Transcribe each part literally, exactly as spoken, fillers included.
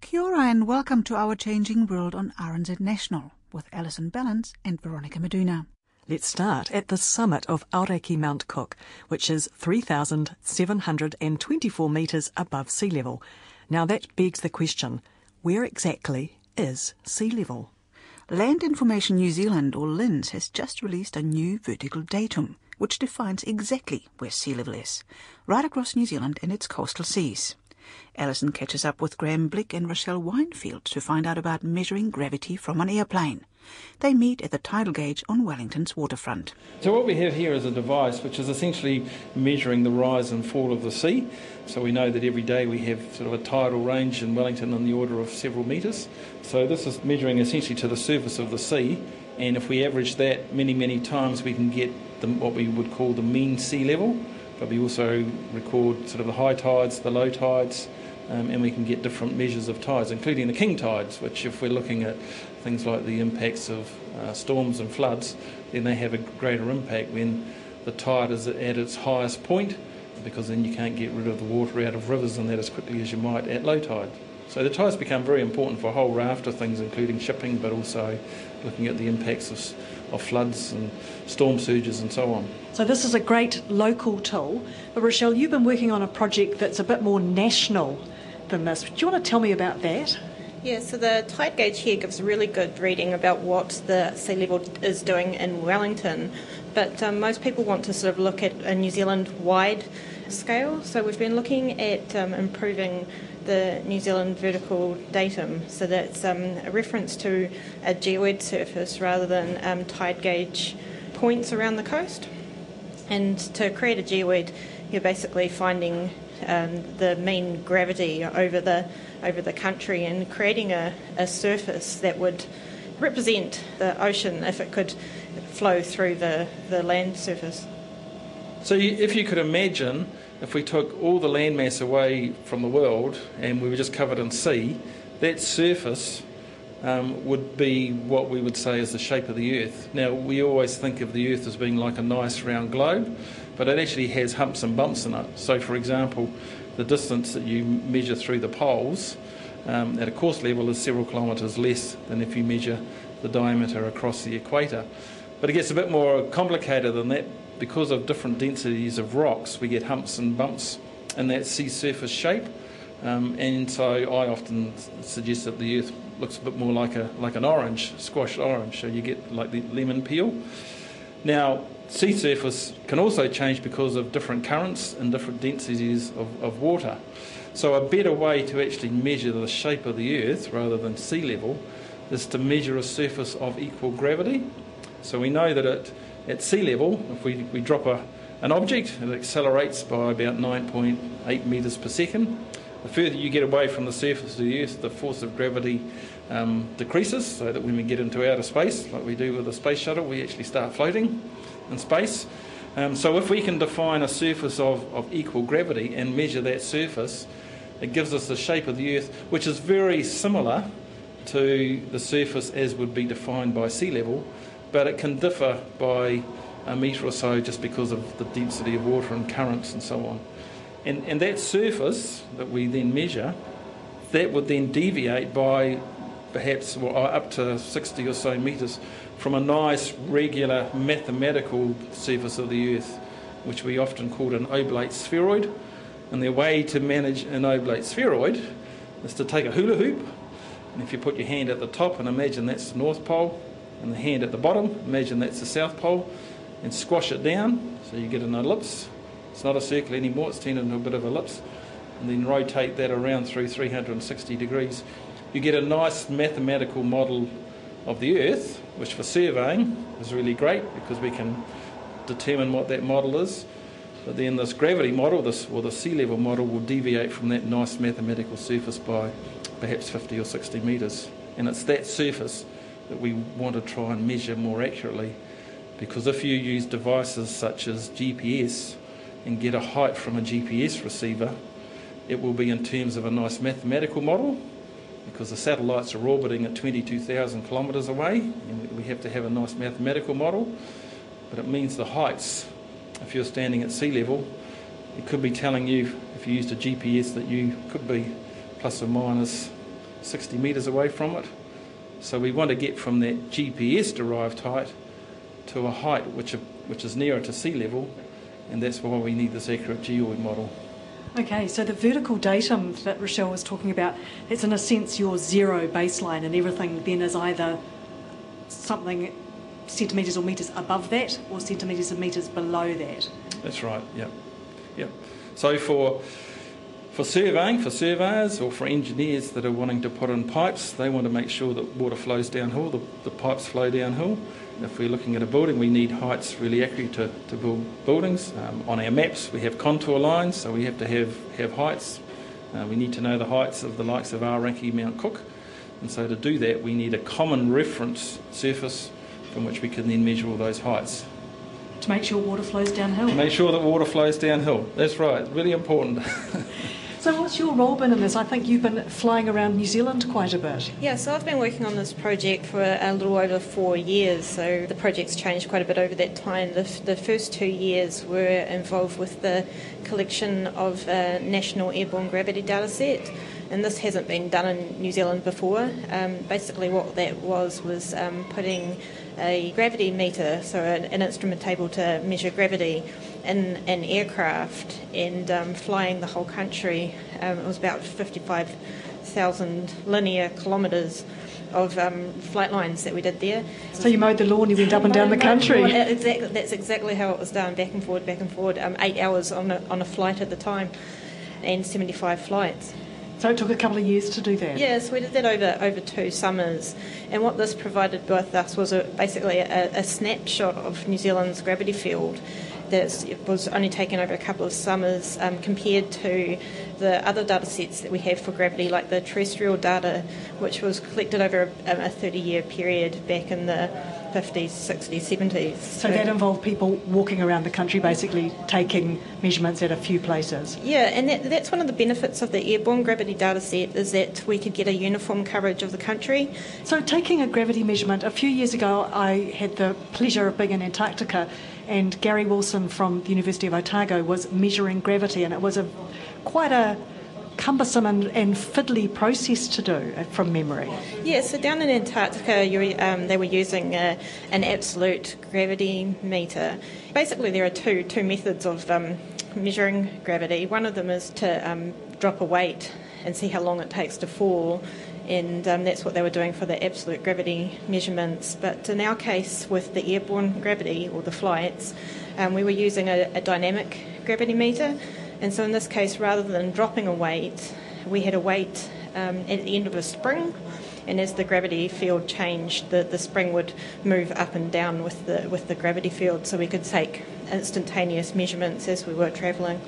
Kia ora and welcome to Our Changing World on R N Z National with Alison Ballance and Veronica Meduna. Let's start at the summit of Aoraki Mount Cook, which is three thousand seven hundred twenty-four metres above sea level. Now that begs the question, where exactly is sea level? Land Information New Zealand, or LINZ, has just released a new vertical datum, which defines exactly where sea level is, right across New Zealand and its coastal seas. Alison catches up with Graham Blick and Rochelle Winefield to find out about measuring gravity from an airplane. They meet at the tidal gauge on Wellington's waterfront. So what we have here is a device which is essentially measuring the rise and fall of the sea. So we know that every day we have sort of a tidal range in Wellington on the order of several metres. So this is measuring essentially to the surface of the sea. And if we average that many, many times, we can get the, what we would call the mean sea level. But we also record sort of the high tides, the low tides, um, and we can get different measures of tides, including the king tides, which if we're looking at things like the impacts of uh, storms and floods, then they have a greater impact when the tide is at its highest point, because then you can't get rid of the water out of rivers and that as quickly as you might at low tide. So the tides become very important for a whole raft of things, including shipping, but also looking at the impacts of, of floods and storm surges and so on. So this is a great local tool. But Rochelle, you've been working on a project that's a bit more national than this. Do you want to tell me about that? Yeah, so the tide gauge here gives a really good reading about what the sea level is doing in Wellington. But um, most people want to sort of look at a New Zealand-wide scale. So we've been looking at um, improving the New Zealand vertical datum, so that's um, a reference to a geoid surface rather than um, tide gauge points around the coast. And to create a geoid, you're basically finding um, the mean gravity over the over the country and creating a, a surface that would represent the ocean if it could flow through the, the land surface. So you, if you could imagine, if we took all the landmass away from the world and we were just covered in sea, that surface um, would be what we would say is the shape of the Earth. Now, we always think of the Earth as being like a nice round globe, but it actually has humps and bumps in it. So, for example, the distance that you measure through the poles um, at a course level is several kilometres less than if you measure the diameter across the equator. But it gets a bit more complicated than that. Because of different densities of rocks, we get humps and bumps in that sea surface shape, um, and so I often suggest that the Earth looks a bit more like a like an orange, squashed orange, so you get like the lemon peel. Now, sea surface can also change because of different currents and different densities of, of water. So a better way to actually measure the shape of the Earth rather than sea level is to measure a surface of equal gravity. So we know that it at sea level, if we, we drop a, an object, it accelerates by about nine point eight metres per second. The further you get away from the surface of the Earth, the force of gravity um, decreases, so that when we get into outer space, like we do with the space shuttle, we actually start floating in space. Um, so if we can define a surface of, of equal gravity and measure that surface, it gives us the shape of the Earth, which is very similar to the surface as would be defined by sea level, but it can differ by a metre or so just because of the density of water and currents and so on. And, and that surface that we then measure, that would then deviate by perhaps well, up to sixty or so metres from a nice, regular, mathematical surface of the Earth, which we often call an oblate spheroid. And the way to manage an oblate spheroid is to take a hula hoop, and if you put your hand at the top, and imagine that's the North Pole, and the hand at the bottom, imagine that's the South Pole, and squash it down so you get an ellipse. It's not a circle anymore, it's turned into a bit of an ellipse, and then rotate that around through three hundred sixty degrees. You get a nice mathematical model of the Earth, which for surveying is really great because we can determine what that model is. But then this gravity model, this or the sea level model, will deviate from that nice mathematical surface by perhaps fifty or sixty metres. And it's that surface that we want to try and measure more accurately, because if you use devices such as G P S and get a height from a G P S receiver, it will be in terms of a nice mathematical model, because the satellites are orbiting at twenty-two thousand kilometres away, and we have to have a nice mathematical model. But it means the heights, if you're standing at sea level, it could be telling you, if you used a G P S, that you could be plus or minus sixty metres away from it. So we want to get from that G P S-derived height to a height which, which is nearer to sea level, and that's why we need this accurate geoid model. Okay, so the vertical datum that Rochelle was talking about, it's in a sense your zero baseline, and everything then is either something centimetres or metres above that or centimetres and metres below that. That's right, yeah. Yep. So for, for surveying, for surveyors or for engineers that are wanting to put in pipes, they want to make sure that water flows downhill, the, the pipes flow downhill. And if we're looking at a building, we need heights really accurate to, to build buildings. Um, on our maps, we have contour lines, so we have to have, have heights. Uh, we need to know the heights of the likes of Aoraki, Mount Cook. And so to do that, we need a common reference surface from which we can then measure all those heights. To make sure water flows downhill. To make sure that water flows downhill. That's right. It's really important. So what's your role been in this? I think you've been flying around New Zealand quite a bit. Yeah, so I've been working on this project for a little over four years, so the project's changed quite a bit over that time. The, f the first two years were involved with the collection of a national airborne gravity data set, and this hasn't been done in New Zealand before. Um, basically what that was was um, putting a gravity meter, so an, an instrument table to measure gravity, in an aircraft and um, flying the whole country. Um, it was about fifty-five thousand linear kilometres of um, flight lines that we did there. So you mowed the lawn, you went up and down the country. The exactly, that's exactly how it was done, back and forward, back and forward, um, eight hours on a, on a flight at the time, and seventy-five flights. So it took a couple of years to do that? Yes, we did that over, over two summers. And what this provided with us was a, basically a, a snapshot of New Zealand's gravity field that was only taken over a couple of summers um, compared to the other data sets that we have for gravity, like the terrestrial data, which was collected over a thirty-year period back in the fifties, sixties, seventies. So, so that involved people walking around the country, basically taking measurements at a few places? Yeah, and that, that's one of the benefits of the airborne gravity data set, is that we could get a uniform coverage of the country. So taking a gravity measurement, a few years ago I had the pleasure of being in Antarctica, and Gary Wilson from the University of Otago was measuring gravity, and it was a quite a cumbersome and, and fiddly process to do from memory. Yeah, so down in Antarctica you, um, they were using a, an absolute gravity meter. Basically there are two, two methods of um, measuring gravity. One of them is to um, drop a weight and see how long it takes to fall, and um, that's what they were doing for the absolute gravity measurements. But in our case, with the airborne gravity, or the flights, um, we were using a, a dynamic gravity meter. And so in this case, rather than dropping a weight, we had a weight um, at the end of a spring, and as the gravity field changed, the, the spring would move up and down with the, with the gravity field, so we could take instantaneous measurements as we were travelling.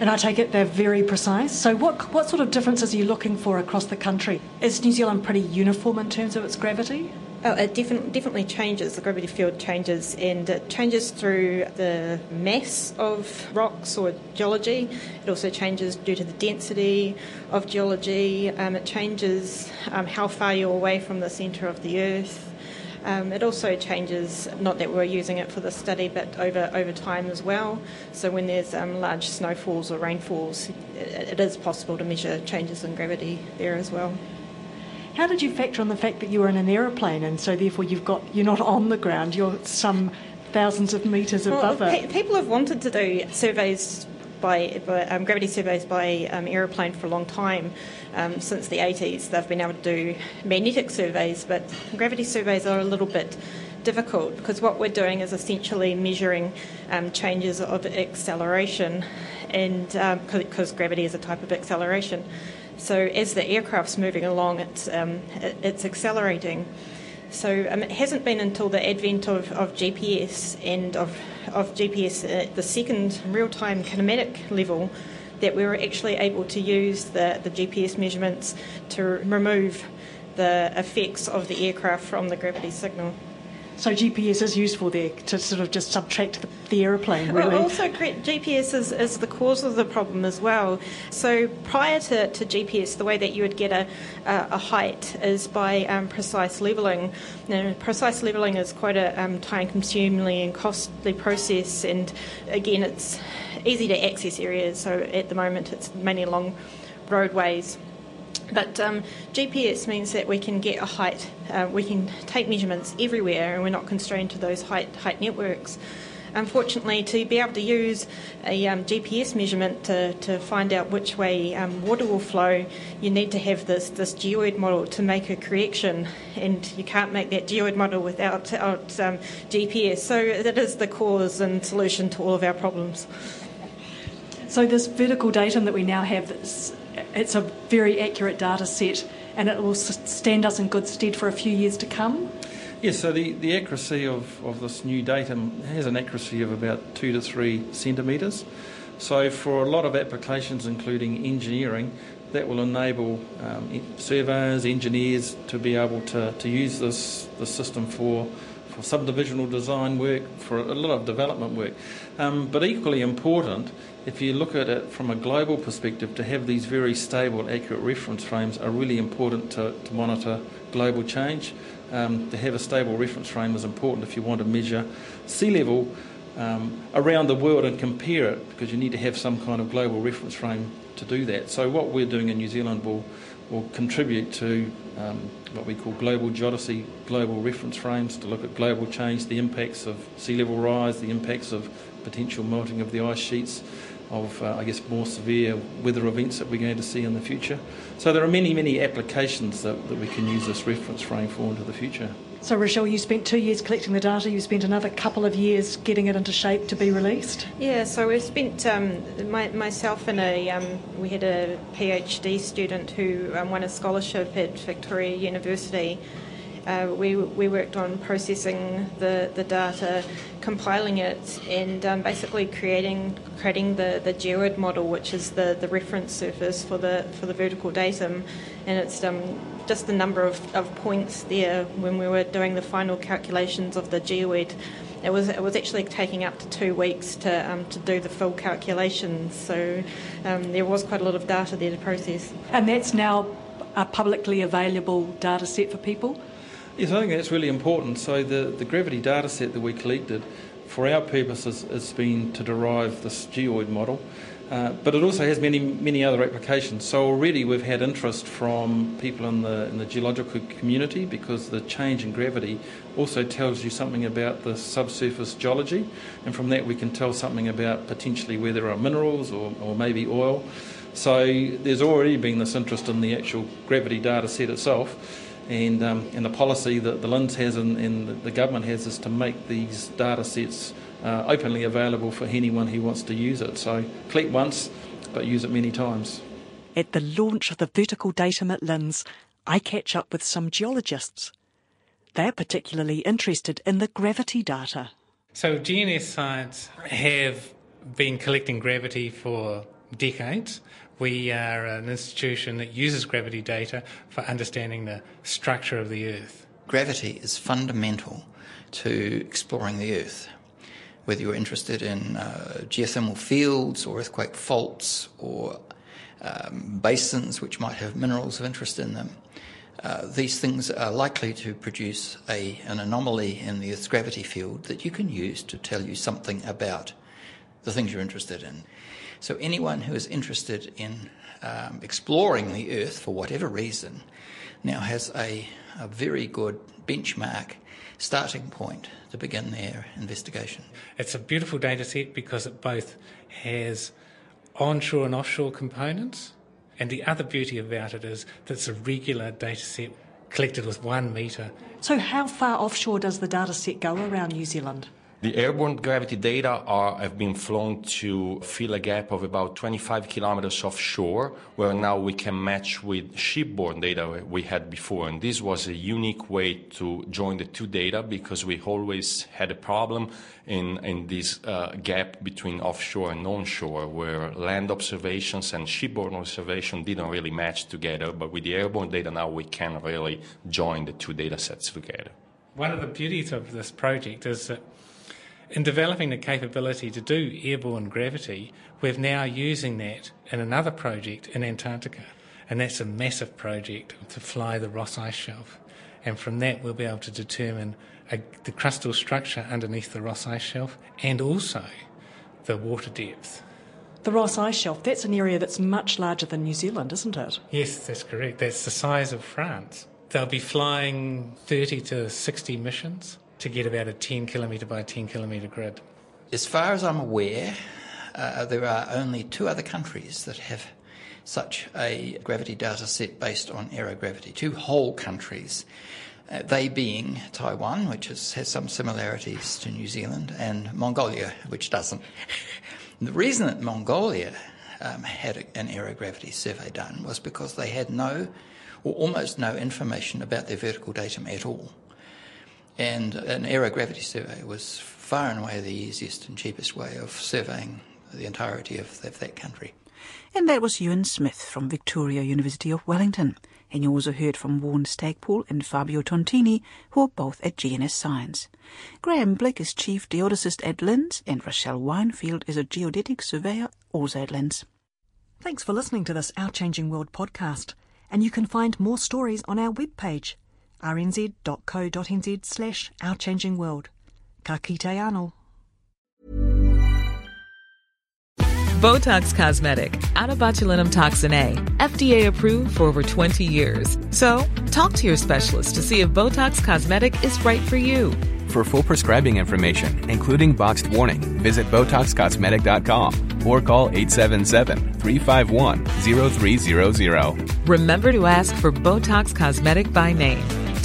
And I take it they're very precise. So what what sort of differences are you looking for across the country? Is New Zealand pretty uniform in terms of its gravity? Oh, it definitely, definitely changes. The gravity field changes, and it changes through the mass of rocks or geology. It also changes due to the density of geology. Um, it changes um, how far you're away from the centre of the Earth. Um, it also changes, not that we're using it for the study, but over, over time as well. So when there's um, large snowfalls or rainfalls, it, it is possible to measure changes in gravity there as well. How did you factor in the fact that you were in an aeroplane, and so therefore you've got, you're not on the ground, you're some thousands of metres well, above it? Pe people have wanted to do surveys by, by um, gravity surveys by um, aeroplane for a long time. Um, since the eighties they've been able to do magnetic surveys, but gravity surveys are a little bit difficult, because what we're doing is essentially measuring um, changes of acceleration, and because um, gravity is a type of acceleration. So as the aircraft's moving along, it's, um, it, it's accelerating. So um, it hasn't been until the advent of, of G P S and of, of G P S at the second real-time kinematic level that we were actually able to use the, the G P S measurements to remove the effects of the aircraft from the gravity signal. So G P S is useful there to sort of just subtract the, the aeroplane, really? Well, also G P S is, is the cause of the problem as well. So prior to, to G P S, the way that you would get a, a, a height is by um, precise levelling. Now, precise levelling is quite a um, time-consuming and costly process, and again, it's easy to access areas, so at the moment it's mainly along roadways. But um, G P S means that we can get a height, uh, we can take measurements everywhere and we're not constrained to those height, height networks. Unfortunately, to be able to use a um, G P S measurement to, to find out which way um, water will flow, you need to have this, this geoid model to make a correction, and you can't make that geoid model without, without um, G P S. So that is the cause and solution to all of our problems. So this vertical datum that we now have, that's it's a very accurate data set, and it will stand us in good stead for a few years to come? Yes, so the, the accuracy of, of this new datum has an accuracy of about two to three centimetres. So for a lot of applications, including engineering, that will enable um, surveyors, engineers to be able to, to use this, this system for, for subdivisional design work, for a lot of development work. Um, but equally important, if you look at it from a global perspective, to have these very stable, accurate reference frames are really important to, to monitor global change. Um, to have a stable reference frame is important if you want to measure sea level um, around the world and compare it, because you need to have some kind of global reference frame to do that. So what we're doing in New Zealand will, will contribute to um, what we call global geodesy, global reference frames, to look at global change, the impacts of sea level rise, the impacts of potential melting of the ice sheets, of, uh, I guess, more severe weather events that we're going to see in the future. So there are many, many applications that, that we can use this reference frame for into the future. So, Rochelle, you spent two years collecting the data. You spent another couple of years getting it into shape to be released. Yeah, so we spent, um, my, myself and a, um, we had a PhD student who um, won a scholarship at Victoria University. Uh, we, we worked on processing the, the data, compiling it, and um, basically creating creating the, the geoid model, which is the, the reference surface for the for the vertical datum, and it's um, just the number of, of points there. When we were doing the final calculations of the geoid, it was it was actually taking up to two weeks to um, to do the full calculations. So um, there was quite a lot of data there to process. And that's now a publicly available data set for people. Yes, I think that's really important. So the, the gravity data set that we collected for our purposes has been to derive this geoid model, uh, but it also has many, many other applications. So already we've had interest from people in the, in the geological community, because the change in gravity also tells you something about the subsurface geology, and from that we can tell something about potentially where there are minerals or, or maybe oil. So there's already been this interest in the actual gravity data set itself. And, um, and the policy that the LINZ has and, and the government has is to make these data sets uh, openly available for anyone who wants to use it. So collect once, but use it many times. At the launch of the vertical datum at LINZ, I catch up with some geologists. They're particularly interested in the gravity data. So G N S Science have been collecting gravity for decades. We are an institution that uses gravity data for understanding the structure of the Earth. Gravity is fundamental to exploring the Earth. Whether you're interested in uh, geothermal fields or earthquake faults or um, basins which might have minerals of interest in them, uh, these things are likely to produce a, an anomaly in the Earth's gravity field that you can use to tell you something about the things you're interested in. So anyone who is interested in um, exploring the Earth for whatever reason now has a, a very good benchmark starting point to begin their investigation. It's a beautiful data set because it both has onshore and offshore components, and the other beauty about it is that it's a regular data set collected with one metre. So how far offshore does the data set go around New Zealand? The airborne gravity data are, have been flown to fill a gap of about twenty-five kilometers offshore, where now we can match with shipborne data we had before. And this was a unique way to join the two data, because we always had a problem in, in this uh, gap between offshore and onshore, where land observations and shipborne observation didn't really match together. But with the airborne data now, we can really join the two data sets together. One of the beauties of this project is that in developing the capability to do airborne gravity, we're now using that in another project in Antarctica. And that's a massive project to fly the Ross Ice Shelf. And from that, we'll be able to determine a, the crustal structure underneath the Ross Ice Shelf and also the water depth. The Ross Ice Shelf, that's an area that's much larger than New Zealand, isn't it? Yes, that's correct. That's the size of France. They'll be flying thirty to sixty missions to get about a ten kilometre by ten kilometre grid. As far as I'm aware, uh, there are only two other countries that have such a gravity data set based on aerogravity, two whole countries, uh, they being Taiwan, which is, has some similarities to New Zealand, and Mongolia, which doesn't. The reason that Mongolia um, had an aerogravity survey done was because they had no, or almost no, information about their vertical datum at all. And an aerogravity survey was far and away the easiest and cheapest way of surveying the entirety of, of that country. And that was Ewan Smith from Victoria University of Wellington. And you also heard from Warren Stagpole and Fabio Tontini, who are both at G N S Science. Graham Blick is Chief Geodesist at LINZ, and Rochelle Winefield is a geodetic surveyor also at LINZ. Thanks for listening to this Our Changing World podcast. And you can find more stories on our webpage, rnz.co.nz slash Our Changing World. Ka kite anō. Botox Cosmetic, out of botulinum toxin A, F D A approved for over twenty years. So, talk to your specialist to see if Botox Cosmetic is right for you. For full prescribing information, including boxed warning, visit Botox Cosmetic dot com or call eight seven seven, three five one, zero three zero zero. Remember to ask for Botox Cosmetic by name.